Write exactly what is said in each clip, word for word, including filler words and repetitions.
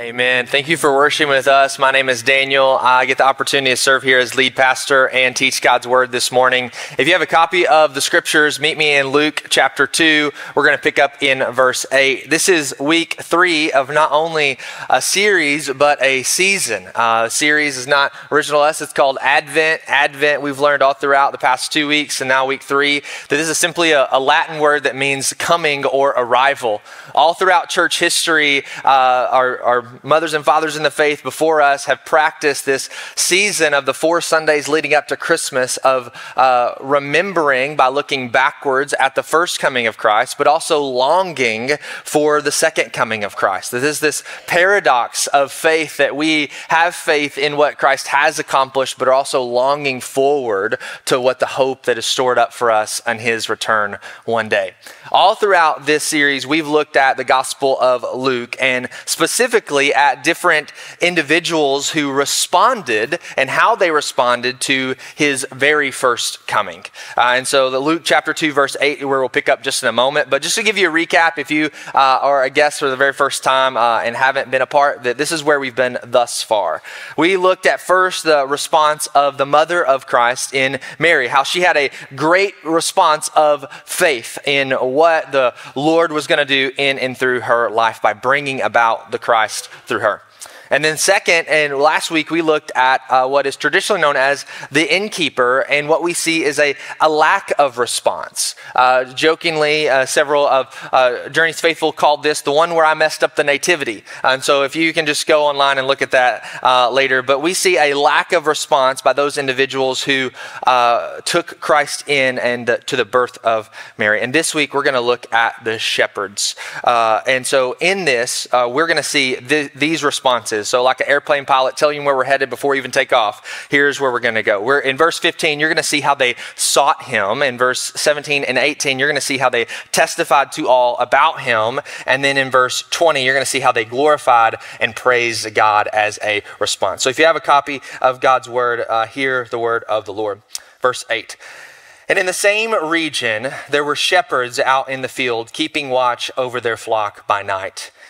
Amen. Thank you for worshiping with us. My name is Daniel. I get the opportunity to serve here as lead pastor and teach God's word this morning. If you have a copy of the scriptures, meet me in Luke chapter two. We're going to pick up in verse eight. This is week three of not only a series, but a season. Uh, the series is not original to us. It's called Advent. Advent, we've learned all throughout the past two weeks and now week three, that this is simply a, a Latin word that means coming or arrival. All throughout church history, uh, our, our mothers and fathers in the faith before us have practiced this season of the four Sundays leading up to Christmas of uh, remembering by looking backwards at the first coming of Christ, but also longing for the second coming of Christ. This is this paradox of faith that we have faith in what Christ has accomplished, but are also longing forward to what the hope that is stored up for us on his return one day. All throughout this series, we've looked at the Gospel of Luke and specifically at different individuals who responded and how they responded to his very first coming. Uh, and so the Luke chapter two, verse eight, where we'll pick up just in a moment. But just to give you a recap, if you uh, are a guest for the very first time uh, and haven't been a part, that this is where we've been thus far. We looked at first the response of the mother of Christ in Mary, how she had a great response of faith in what the Lord was going to do in and through her life by bringing about the Christ through her. And then second, and last week we looked at uh, what is traditionally known as the innkeeper, and what we see is a, a lack of response. Uh, jokingly, uh, several of uh, Journey's Faithful called this the one where I messed up the nativity. And so if you can just go online and look at that uh, later, but we see a lack of response by those individuals who uh, took Christ in and uh, to the birth of Mary. And this week we're going to look at the shepherds. Uh, and so in this, uh, we're going to see th- these responses. So like an airplane pilot telling you where we're headed before we even take off, here's where we're going to go. We're in verse fifteen, you're going to see how they sought him. In verse seventeen and eighteen, you're going to see how they testified to all about him. And then in verse twenty, you're going to see how they glorified and praised God as a response. So if you have a copy of God's word, uh, hear the word of the Lord. Verse eight. And in the same region, there were shepherds out in the field, keeping watch over their flock by night.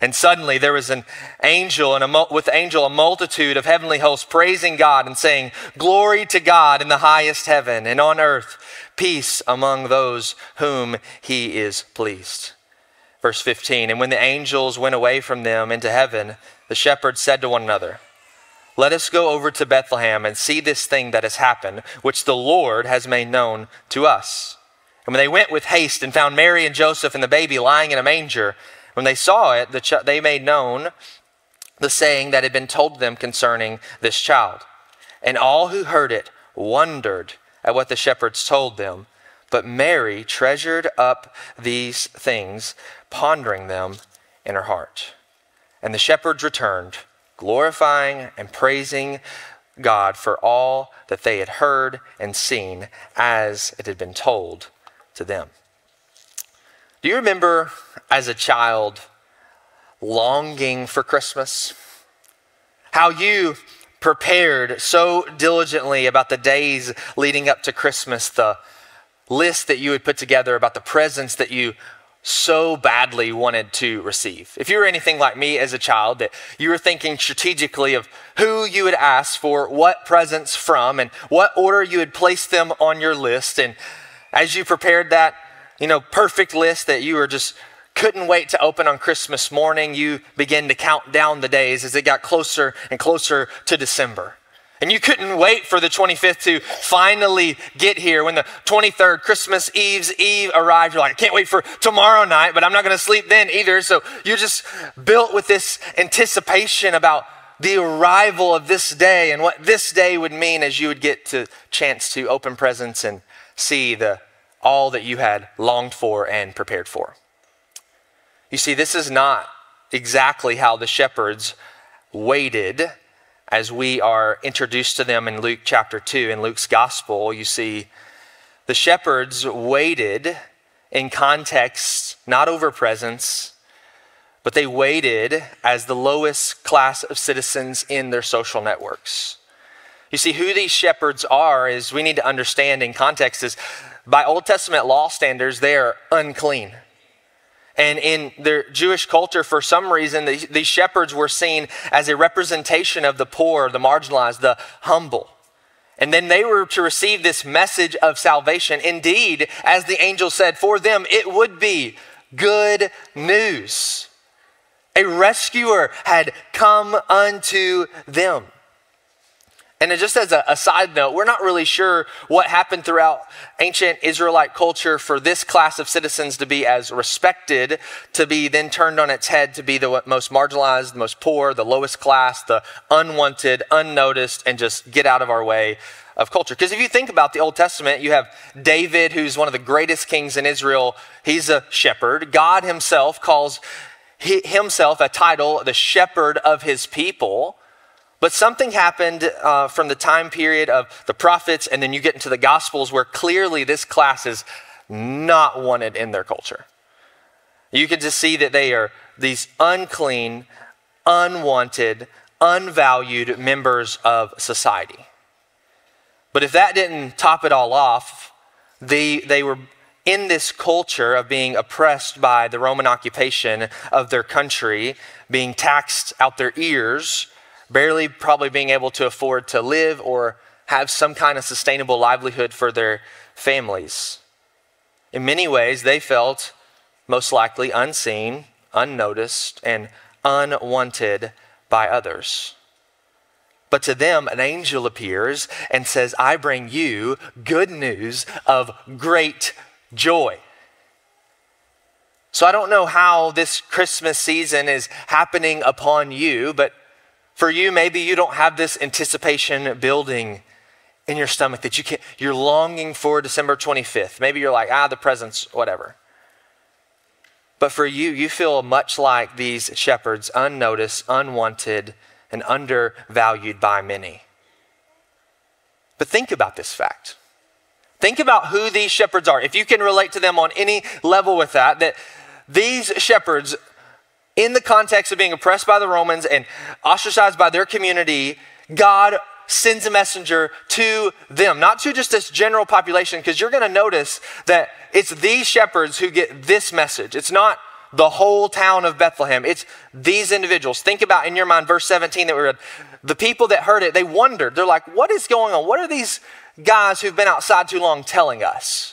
And suddenly there was an angel, and a, with the angel, a multitude of heavenly hosts praising God and saying, "Glory to God in the highest heaven, and on earth, peace among those whom he is pleased." Verse fifteen, and when the angels went away from them into heaven, the shepherds said to one another, "Let us go over to Bethlehem and see this thing that has happened, which the Lord has made known to us." And when they went with haste and found Mary and Joseph and the baby lying in a manger, when they saw it, the ch- they made known the saying that had been told them concerning this child. And all who heard it wondered at what the shepherds told them. But Mary treasured up these things, pondering them in her heart. And the shepherds returned, glorifying and praising God for all that they had heard and seen as it had been told to them. Do you remember as a child longing for Christmas? How you prepared so diligently about the days leading up to Christmas, the list that you would put together about the presents that you so badly wanted to receive. If you were anything like me as a child, that you were thinking strategically of who you would ask for what presents from and what order you would place them on your list. And as you prepared that, you know, perfect list that you were just couldn't wait to open on Christmas morning, you begin to count down the days as it got closer and closer to December. And you couldn't wait for the twenty-fifth to finally get here. When the twenty-third, Christmas Eve's Eve arrived, you're like, I can't wait for tomorrow night, but I'm not going to sleep then either. So you're just built with this anticipation about the arrival of this day and what this day would mean as you would get to chance to open presents and see the all that you had longed for and prepared for. You see, this is not exactly how the shepherds waited as we are introduced to them in Luke chapter two, in Luke's gospel, you see the shepherds waited in context, not over presence, but they waited as the lowest class of citizens in their social networks. You see, who these shepherds are is we need to understand in context is by Old Testament law standards, they are unclean. And in their Jewish culture, for some reason, these shepherds were seen as a representation of the poor, the marginalized, the humble. And then they were to receive this message of salvation. Indeed, as the angel said, for them it would be good news. A rescuer had come unto them. And just as a, a side note, we're not really sure what happened throughout ancient Israelite culture for this class of citizens to be as respected, to be then turned on its head, to be the most marginalized, the most poor, the lowest class, the unwanted, unnoticed, and just get out of our way of culture. Because if you think about the Old Testament, you have David, who's one of the greatest kings in Israel. He's a shepherd. God himself calls he, himself a title, the shepherd of his people. But something happened uh, from the time period of the prophets, and then you get into the Gospels where clearly this class is not wanted in their culture. You can just see that they are these unclean, unwanted, unvalued members of society. But if that didn't top it all off, they, they were in this culture of being oppressed by the Roman occupation of their country, being taxed out their ears, barely probably being able to afford to live or have some kind of sustainable livelihood for their families. In many ways, they felt most likely unseen, unnoticed, and unwanted by others. But to them, an angel appears and says, I bring you good news of great joy. So I don't know how this Christmas season is happening upon you, but for you, maybe you don't have this anticipation building in your stomach that you can't, you're longing for December twenty-fifth. Maybe you're like, ah, the presents, whatever. But for you, you feel much like these shepherds, unnoticed, unwanted, and undervalued by many. But think about this fact. Think about who these shepherds are. If you can relate to them on any level with that, that these shepherds, in the context of being oppressed by the Romans and ostracized by their community, God sends a messenger to them, not to just this general population, because you're going to notice that it's these shepherds who get this message. It's not the whole town of Bethlehem. It's these individuals. Think about in your mind, verse seventeen that we read, the people that heard it, they wondered. They're like, what is going on? What are these guys who've been outside too long telling us?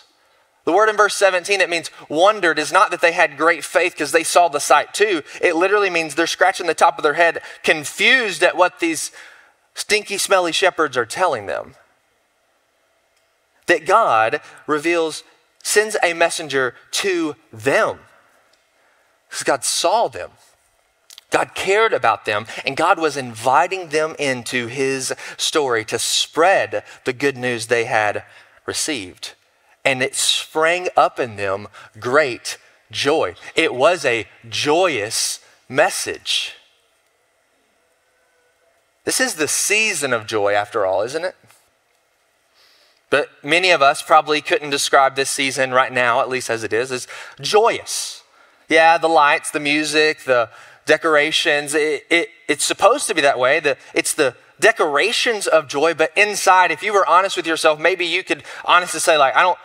The word in verse seventeen that means wondered is not that they had great faith because they saw the sight too. It literally means they're scratching the top of their head, confused at what these stinky, smelly shepherds are telling them. That God reveals, sends a messenger to them. Because God saw them. God cared about them. And God was inviting them into his story to spread the good news they had received. And it sprang up in them great joy. It was a joyous message. This is the season of joy after all, isn't it? But many of us probably couldn't describe this season right now, at least as it is, as joyous. Yeah, the lights, the music, the decorations, it, it, it's supposed to be that way. The, it's the decorations of joy, but inside, if you were honest with yourself, maybe you could honestly say, like, I don't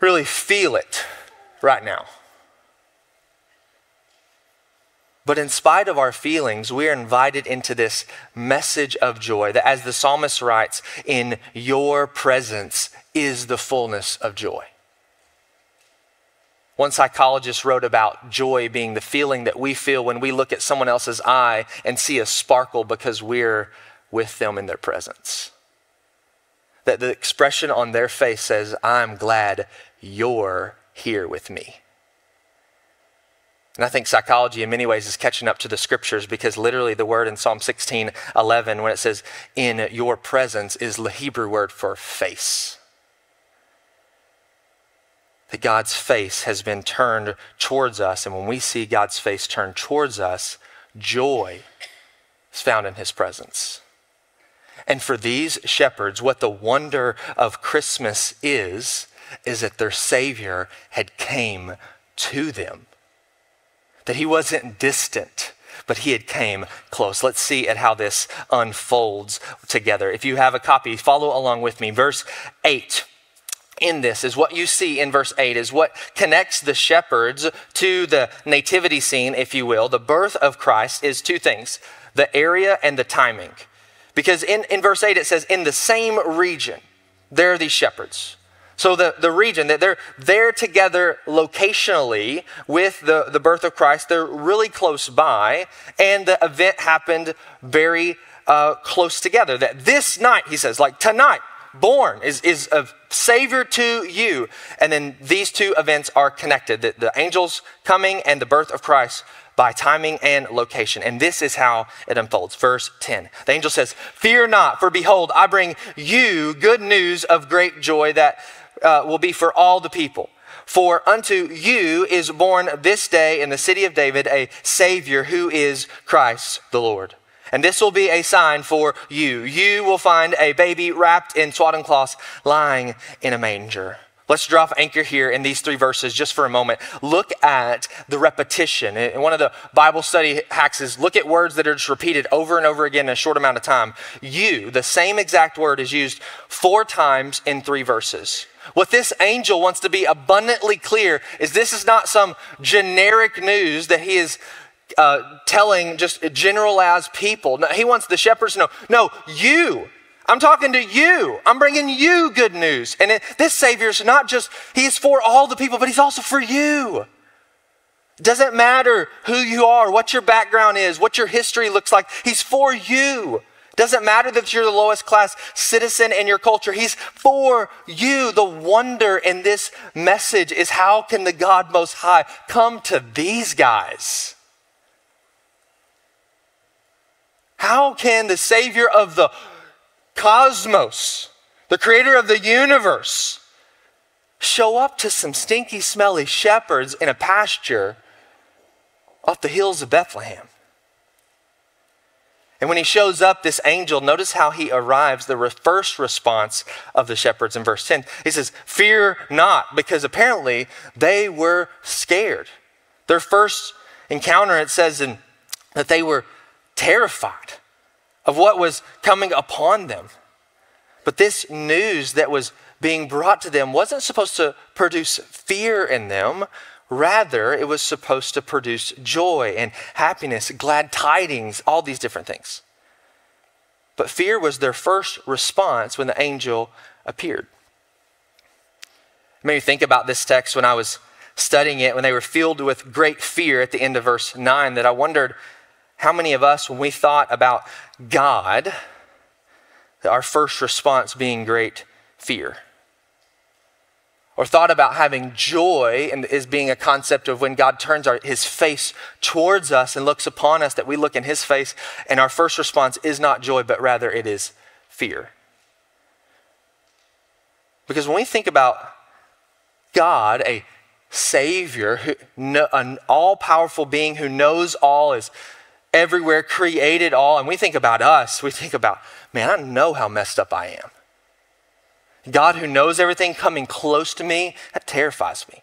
really feel it right now. But in spite of our feelings, we are invited into this message of joy that, as the psalmist writes, in your presence is the fullness of joy. One psychologist wrote about joy being the feeling that we feel when we look at someone else's eye and see a sparkle because we're with them in their presence. That the expression on their face says, I'm glad you're here with me. And I think psychology in many ways is catching up to the scriptures, because literally the word in Psalm sixteen eleven, when it says, in your presence, is the Hebrew word for face. That God's face has been turned towards us. And when we see God's face turned towards us, joy is found in his presence. And for these shepherds, what the wonder of Christmas is, is that their Savior had came to them. That he wasn't distant, but he had came close. Let's see at how this unfolds together. If you have a copy, follow along with me. Verse eight. In this is what you see in verse eight is what connects the shepherds to the nativity scene, if you will. The birth of Christ is two things, the area and the timing. Because in, in verse eight, it says, in the same region, there are these shepherds. So the, the region, that they're, they're together locationally with the, the birth of Christ. They're really close by, and the event happened very uh, close together. That this night, he says, like tonight, born is, is a Savior to you. And then these two events are connected, the, the angels coming and the birth of Christ, by timing and location. And this is how it unfolds. Verse ten, the angel says, "Fear not, for behold, I bring you good news of great joy that uh, will be for all the people. For unto you is born this day in the city of David a Savior who is Christ the Lord. And this will be a sign for you. You will find a baby wrapped in swaddling cloths, lying in a manger." Let's drop anchor here in these three verses just for a moment. Look at the repetition. And one of the Bible study hacks is look at words that are just repeated over and over again in a short amount of time. You, the same exact word is used four times in three verses. What this angel wants to be abundantly clear is this is not some generic news that he is Uh, telling just generalized people. No, he wants the shepherds to know, no, you, I'm talking to you. I'm bringing you good news. And it, this Savior is not just, he is for all the people, but he's also for you. Doesn't matter who you are, what your background is, what your history looks like. He's for you. Doesn't matter that you're the lowest class citizen in your culture. He's for you. The wonder in this message is how can the God Most High come to these guys? How can the Savior of the cosmos, the creator of the universe, show up to some stinky, smelly shepherds in a pasture off the hills of Bethlehem? And when he shows up, this angel, notice how he arrives, the first response of the shepherds in verse ten. He says, "Fear not," because apparently they were scared. Their first encounter, it says in, that they were terrified of what was coming upon them. But this news that was being brought to them wasn't supposed to produce fear in them. Rather, it was supposed to produce joy and happiness, glad tidings, all these different things. But fear was their first response when the angel appeared. It made me think about this text when I was studying it, when they were filled with great fear at the end of verse nine, that I wondered, how many of us, when we thought about God, our first response being great fear? Or thought about having joy and is being a concept of when God turns our, his face towards us and looks upon us, that we look in his face and our first response is not joy, but rather it is fear. Because when we think about God, a Savior, who, an all-powerful being who knows all, is everywhere, created all. And we think about us, we think about, man, I know how messed up I am. God who knows everything coming close to me, that terrifies me.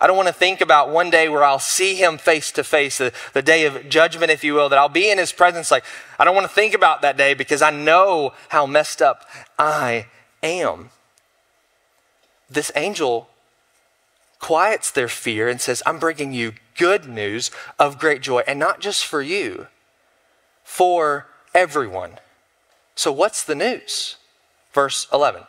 I don't want to think about one day where I'll see him face to face, the, the day of judgment, if you will, that I'll be in his presence. Like, I don't want to think about that day because I know how messed up I am. This angel quiets their fear and says, I'm bringing you good news of great joy, and not just for you, for everyone. So what's the news? Verse eleven,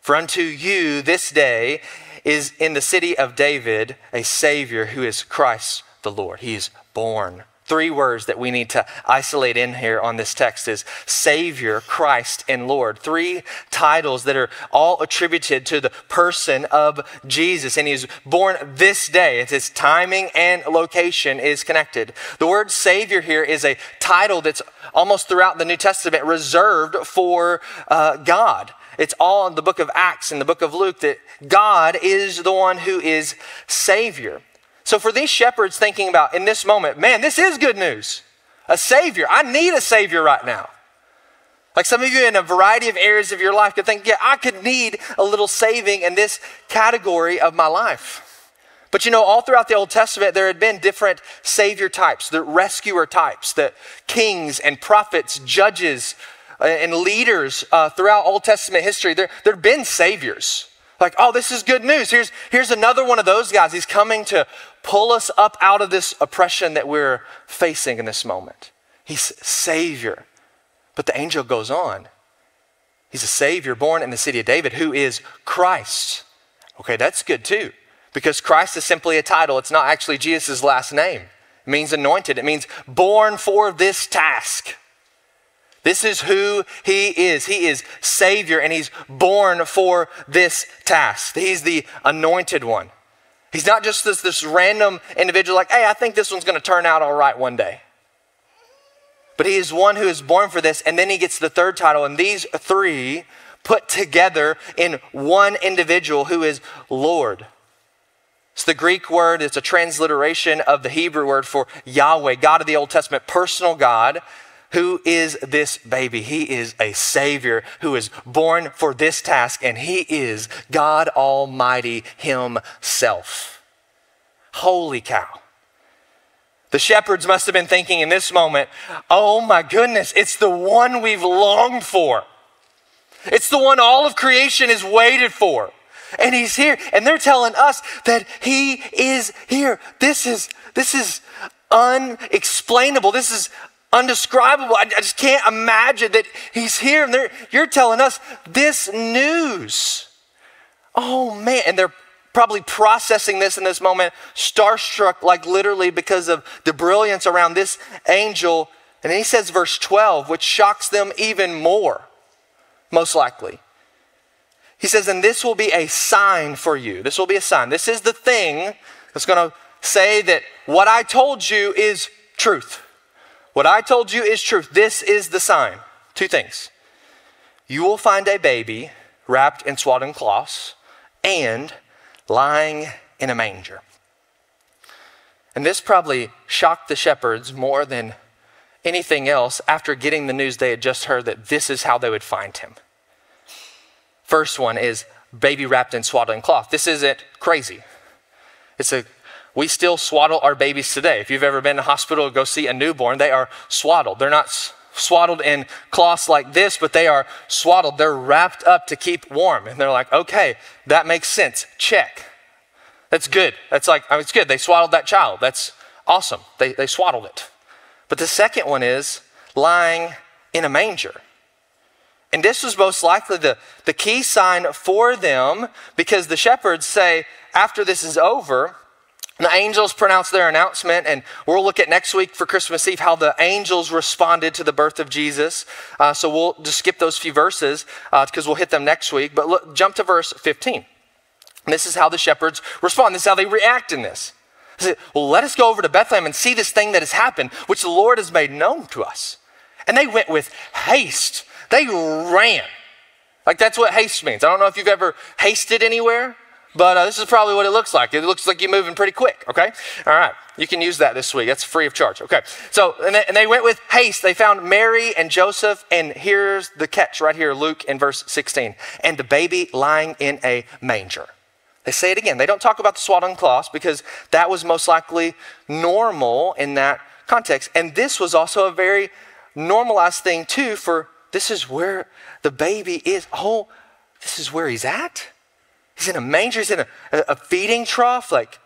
for unto you this day is in the city of David a Savior who is Christ the Lord. He is born. Three words that we need to isolate in here on this text is Savior, Christ, and Lord. Three titles that are all attributed to the person of Jesus. And he was born this day. It's his timing and location is connected. The word Savior here is a title that's almost throughout the New Testament reserved for uh, God. It's all in the book of Acts and the book of Luke that God is the one who is Savior. So for these shepherds thinking about in this moment, man, this is good news. A Savior. I need a Savior right now. Like some of you in a variety of areas of your life could think, yeah, I could need a little saving in this category of my life. But you know, all throughout the Old Testament, there had been different savior types, the rescuer types, the kings and prophets, judges and leaders uh, throughout Old Testament history. There had been saviors. Like, oh, this is good news. Here's, here's another one of those guys. He's coming to pull us up out of this oppression that we're facing in this moment. He's Savior. But the angel goes on. He's a Savior born in the city of David who is Christ. Okay, that's good too, because Christ is simply a title. It's not actually Jesus' last name. It means anointed. It means born for this task. This is who he is. He is Savior, and he's born for this task. He's the anointed one. He's not just this, this random individual like, hey, I think this one's going to turn out all right one day. But he is one who is born for this, and then he gets the third title, and these three put together in one individual who is Lord. It's the Greek word. It's a transliteration of the Hebrew word for Yahweh, God of the Old Testament, personal God. Who is this baby? He is a Savior who is born for this task, and he is God Almighty himself. Holy cow. The shepherds must have been thinking in this moment, oh my goodness, it's the one we've longed for. It's the one all of creation has waited for. And he's here, and they're telling us that he is here. This is, this is unexplainable. This is undescribable. I just can't imagine that he's here. And you're telling us this news. Oh man. And they're probably processing this in this moment, starstruck, like literally, because of the brilliance around this angel. And then he says verse twelve, which shocks them even more, most likely. He says, and this will be a sign for you. This will be a sign. This is the thing that's going to say that what I told you is truth. What I told you is truth. This is the sign. Two things. You will find a baby wrapped in swaddling cloths and lying in a manger. And this probably shocked the shepherds more than anything else after getting the news they had just heard that this is how they would find him. First one is baby wrapped in swaddling cloth. This isn't crazy. It's a We still swaddle our babies today. If you've ever been to a hospital to go see a newborn, they are swaddled. They're not swaddled in cloths like this, but they are swaddled. They're wrapped up to keep warm. And they're like, okay, that makes sense. Check. That's good. That's like, I mean, it's good. They swaddled that child. That's awesome. They, they swaddled it. But the second one is lying in a manger. And this was most likely the, the key sign for them, because the shepherds say, after this is over, the angels pronounced their announcement, and we'll look at next week for Christmas Eve how the angels responded to the birth of Jesus. Uh, so we'll just skip those few verses because uh, we'll hit them next week. But look, jump to verse fifteen. And this is how the shepherds respond. This is how they react in this. They say, well, let us go over to Bethlehem and see this thing that has happened, which the Lord has made known to us. And they went with haste. They ran. Like, that's what haste means. I don't know if you've ever hasted anywhere. But uh, this is probably what it looks like. It looks like you're moving pretty quick, okay? All right, you can use that this week. That's free of charge, okay? So, and they, and they went with haste. They found Mary and Joseph, and here's the catch right here, Luke in verse sixteen, and the baby lying in a manger. They say it again. They don't talk about the swaddling cloths because that was most likely normal in that context. And this was also a very normalized thing too, for this is where the baby is. Oh, this is where he's at? He's in a manger, he's in a, a feeding trough. Like,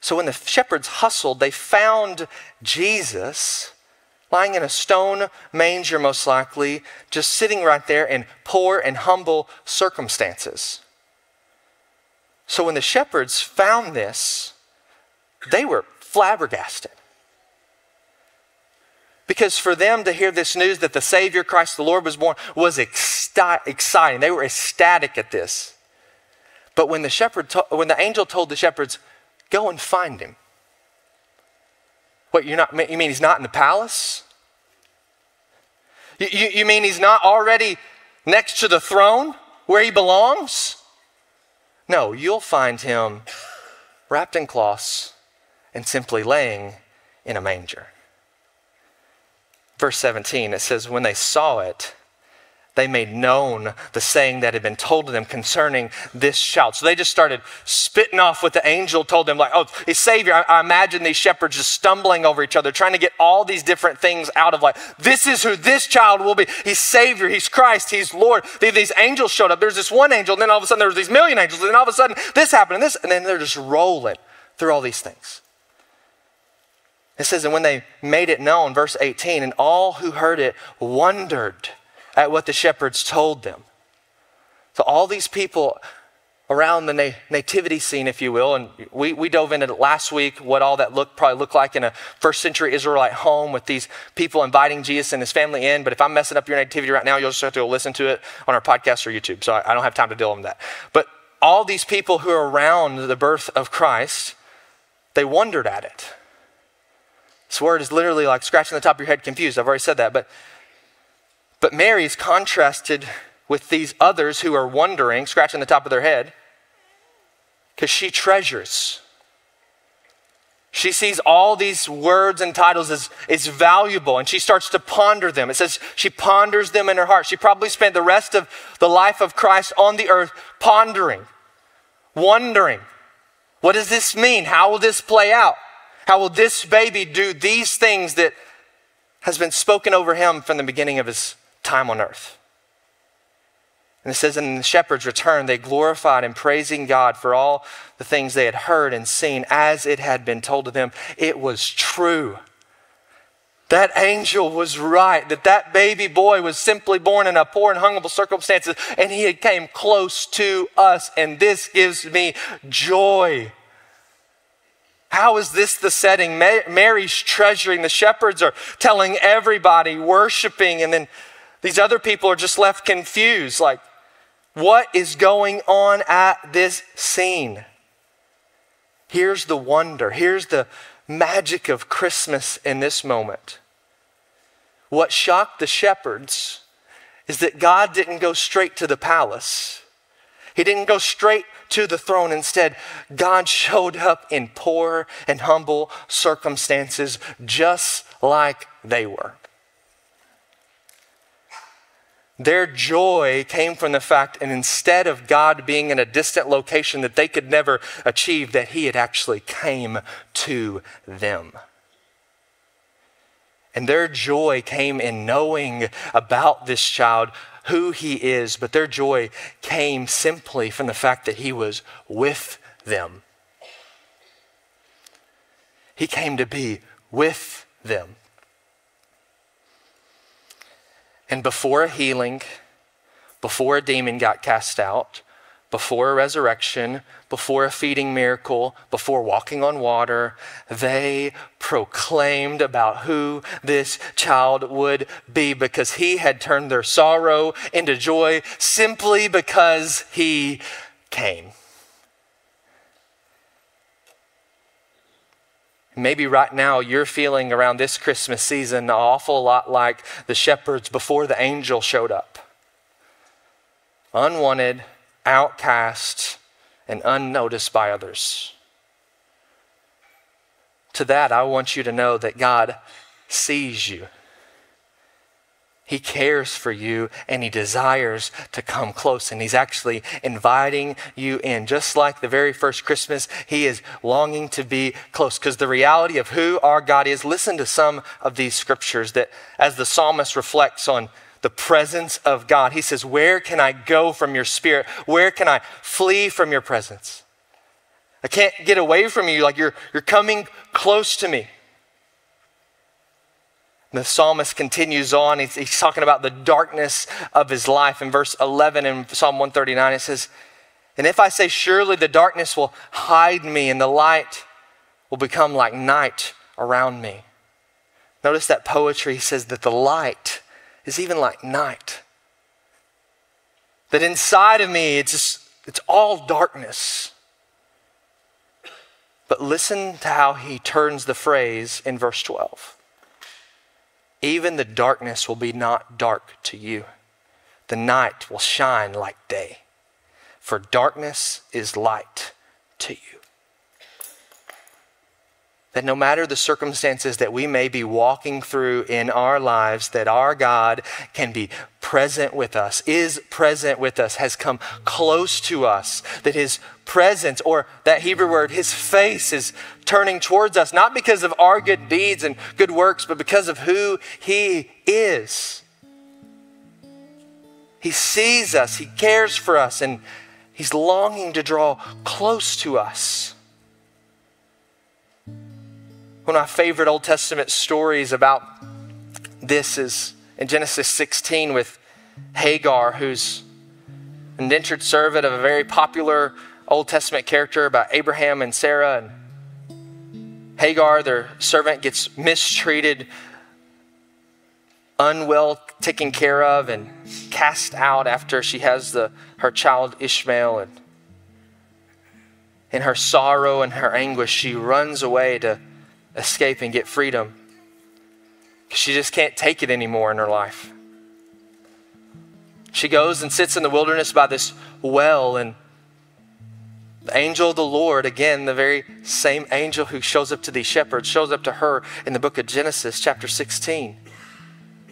so when the shepherds hustled, they found Jesus lying in a stone manger, most likely, just sitting right there in poor and humble circumstances. So when the shepherds found this, they were flabbergasted. Because for them to hear this news that the Savior, Christ the Lord, was born was exciting. They were ecstatic at this. But when the shepherd, when the angel told the shepherds, go and find him. What, you're not, you mean he's not in the palace? You, you, you mean he's not already next to the throne where he belongs? No, you'll find him wrapped in cloths and simply laying in a manger. verse seventeen, it says, when they saw it, they made known the saying that had been told to them concerning this child. So they just started spitting off what the angel told them, like, oh, his Savior. I, I imagine these shepherds just stumbling over each other, trying to get all these different things out of, like, this is who this child will be. He's Savior, he's Christ, he's Lord. These angels showed up. There's this one angel, and then all of a sudden there was these million angels, and then all of a sudden this happened and this, and then they're just rolling through all these things. It says, and when they made it known, verse eighteen, and all who heard it wondered at what the shepherds told them. So all these people around the na nativity scene, if you will, and we, we dove into it last week, what all that looked, probably looked like in a first century Israelite home with these people inviting Jesus and his family in. But if I'm messing up your nativity right now, you'll just have to go listen to it on our podcast or YouTube. So I, I don't have time to deal with that. But all these people who are around the birth of Christ, they wondered at it. This word is literally like scratching the top of your head confused. I've already said that, but But Mary's contrasted with these others who are wondering, scratching the top of their head, because she treasures. She sees all these words and titles as, as valuable, and she starts to ponder them. It says she ponders them in her heart. She probably spent the rest of the life of Christ on the earth pondering, wondering, what does this mean? How will this play out? How will this baby do these things that has been spoken over him from the beginning of his time on earth? And it says, and the shepherds returned, they glorified and praising God for all the things they had heard and seen as it had been told to them. It was true. That angel was right, that that baby boy was simply born in a poor and humble circumstances, and he had came close to us, and this gives me joy. How is this the setting? Mary's treasuring, the shepherds are telling everybody, worshiping, and then these other people are just left confused. Like, what is going on at this scene? Here's the wonder. Here's the magic of Christmas in this moment. What shocked the shepherds is that God didn't go straight to the palace. He didn't go straight to the throne. Instead, God showed up in poor and humble circumstances, just like they were. Their joy came from the fact, and instead of God being in a distant location that they could never achieve, that he had actually came to them. And their joy came in knowing about this child, who he is, but their joy came simply from the fact that he was with them. He came to be with them. And before a healing, before a demon got cast out, before a resurrection, before a feeding miracle, before walking on water, they proclaimed about who this child would be, because he had turned their sorrow into joy simply because he came. Maybe right now you're feeling around this Christmas season an awful lot like the shepherds before the angel showed up. Unwanted, outcast, and unnoticed by others. To that, I want you to know that God sees you. He cares for you, and he desires to come close, and he's actually inviting you in. Just like the very first Christmas, he is longing to be close, because the reality of who our God is, listen to some of these scriptures that as the psalmist reflects on the presence of God. He says, where can I go from your spirit? Where can I flee from your presence? I can't get away from you. Like, you're, you're coming close to me. And the psalmist continues on. He's, he's talking about the darkness of his life. In verse eleven in Psalm one thirty-nine, it says, and if I say, surely the darkness will hide me and the light will become like night around me. Notice that poetry. He says that the light is even like night. That inside of me, it's just, it's all darkness. But listen to how he turns the phrase in verse twelve. Even the darkness will be not dark to you. The night will shine like day, for darkness is light to you. that no matter the circumstances that we may be walking through in our lives, that our God can be present with us, is present with us, has come close to us, that his presence, or that Hebrew word, his face, is turning towards us, not because of our good deeds and good works, but because of who he is. He sees us, he cares for us, and he's longing to draw close to us. One of my favorite Old Testament stories about this is in Genesis sixteen with Hagar, who's an indentured servant of a very popular Old Testament character about Abraham and Sarah. And Hagar, their servant, gets mistreated, unwell taken care of, and cast out after she has the, her child Ishmael. And in her sorrow and her anguish, she runs away to escape and get freedom. She just can't take it anymore in her life. She goes and sits in the wilderness by this well, and the angel of the Lord, again, the very same angel who shows up to these shepherds, shows up to her in the book of Genesis chapter sixteen.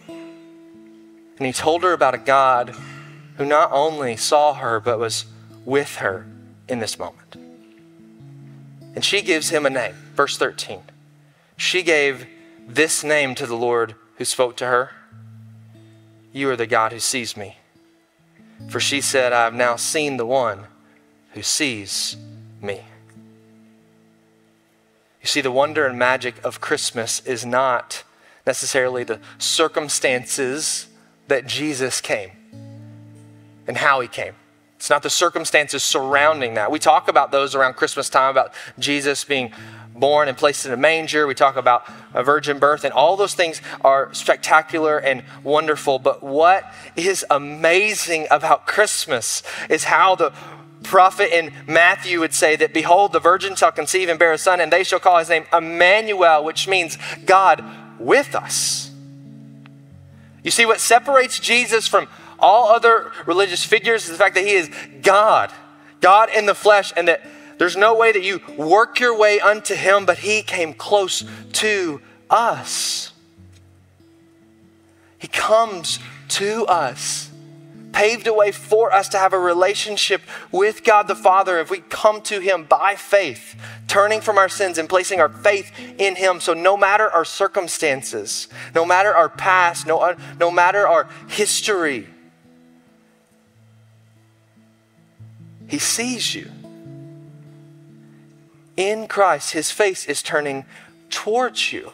And he told her about a God who not only saw her, but was with her in this moment. And she gives him a name, verse thirteen. She gave this name to the Lord who spoke to her: "You are the God who sees me." For she said, "I have now seen the one who sees me." You see, the wonder and magic of Christmas is not necessarily the circumstances that Jesus came and how he came. It's not the circumstances surrounding that. We talk about those around Christmas time, about Jesus being born and placed in a manger. We talk about a virgin birth, and all those things are spectacular and wonderful. But what is amazing about Christmas is how the prophet in Matthew would say that, "Behold, the virgin shall conceive and bear a son, and they shall call his name Emmanuel," which means God with us. You see, what separates Jesus from all other religious figures is the fact that he is God, God in the flesh, and that there's no way that you work your way unto him, but he came close to us. He comes to us, paved a way for us to have a relationship with God the Father if we come to him by faith, turning from our sins and placing our faith in him. So no matter our circumstances, no matter our past, no, no matter our history, he sees you. In Christ, his face is turning towards you.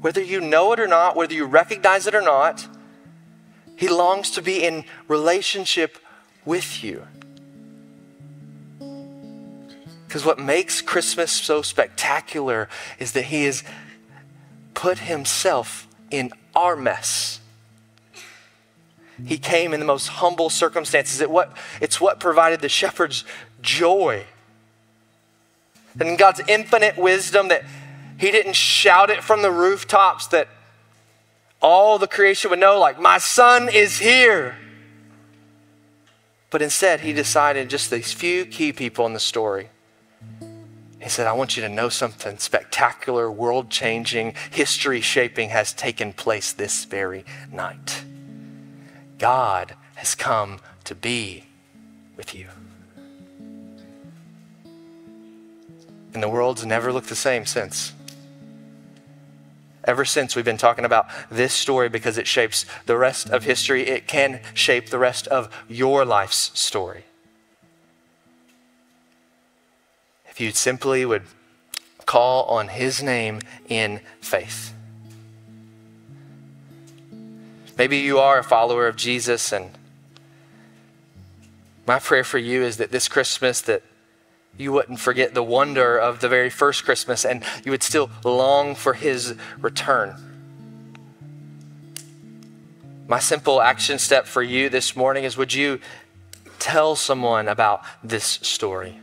Whether you know it or not, whether you recognize it or not, he longs to be in relationship with you. Because what makes Christmas so spectacular is that he has put himself in our mess. He came in the most humble circumstances. It what, it's what provided the shepherds joy. And in God's infinite wisdom, that he didn't shout it from the rooftops that all the creation would know, like, "My son is here." But instead, he decided, just these few key people in the story, he said, "I want you to know something spectacular, world-changing, history-shaping has taken place this very night. God has come to be with you." And the world's never looked the same since. Ever since, we've been talking about this story because it shapes the rest of history. It can shape the rest of your life's story. If you simply would call on his name in faith. Maybe you are a follower of Jesus, and my prayer for you is that this Christmas, that you wouldn't forget the wonder of the very first Christmas, and you would still long for his return. My simple action step for you this morning is, would you tell someone about this story?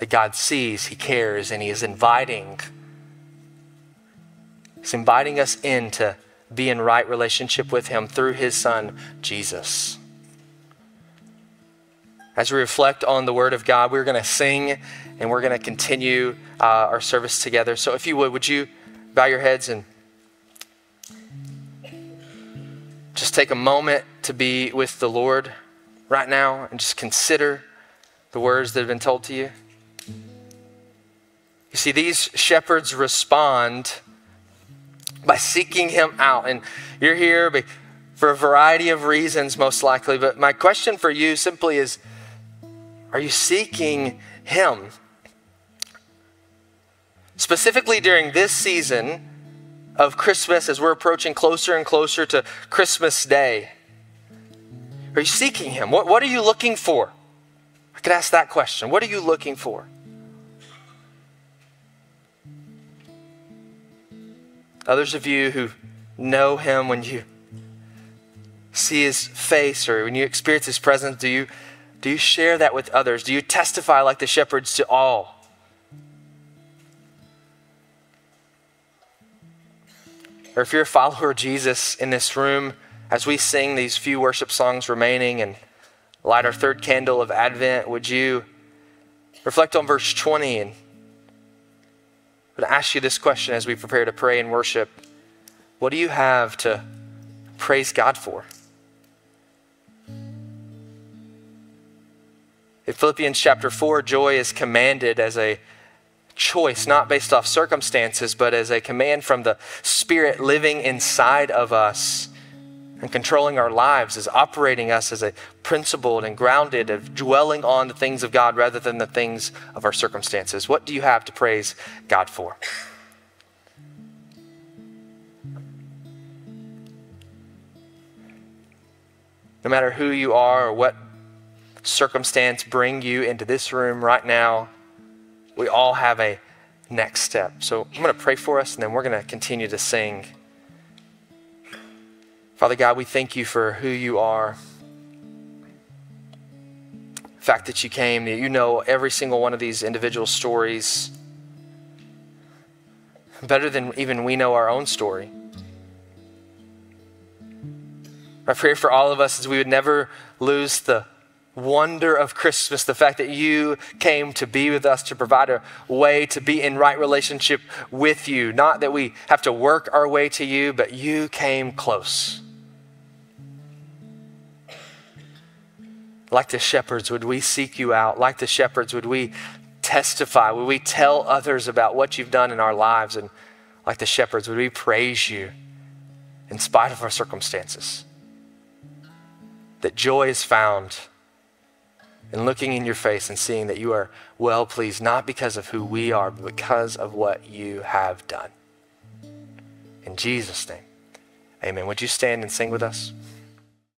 That God sees, he cares, and he is inviting. He's inviting us in to be in right relationship with him through his son, Jesus. as we reflect on the Word of God, we're going to sing and we're going to continue uh, our service together. So if you would, would you bow your heads and just take a moment to be with the Lord right now and just consider the words that have been told to you. You see, these shepherds respond by seeking him out. And you're here for a variety of reasons, most likely. But my question for you simply is, are you seeking him? Specifically during this season of Christmas, as we're approaching closer and closer to Christmas Day, are you seeking him? What, what are you looking for? I could ask that question. What are you looking for? Others of you who know him, when you see his face or when you experience his presence, do you, do you share that with others? Do you testify like the shepherds to all? Or if you're a follower of Jesus in this room, as we sing these few worship songs remaining and light our third candle of Advent, would you reflect on verse twenty and I'm going to ask you this question as we prepare to pray and worship. What do you have to praise God for? In Philippians chapter four, joy is commanded as a choice, not based off circumstances, but as a command from the Spirit living inside of us and controlling our lives, as operating us as a principled and grounded of dwelling on the things of God rather than the things of our circumstances. What do you have to praise God for? No matter who you are or what circumstance bring you into this room right now, we all have a next step. So I'm going to pray for us and then we're going to continue to sing. Father God, we thank you for who you are. The fact that you came, that you know every single one of these individual stories better than even we know our own story. I pray for all of us is we would never lose the wonder of Christmas, the fact that you came to be with us, to provide a way to be in right relationship with you. Not that we have to work our way to you, but you came close. Like the shepherds, would we seek you out? Like the shepherds, would we testify? Would we tell others about what you've done in our lives? And like the shepherds, would we praise you in spite of our circumstances? That joy is found in looking in your face and seeing that you are well pleased, not because of who we are, but because of what you have done. In Jesus' name, amen. Would you stand and sing with us?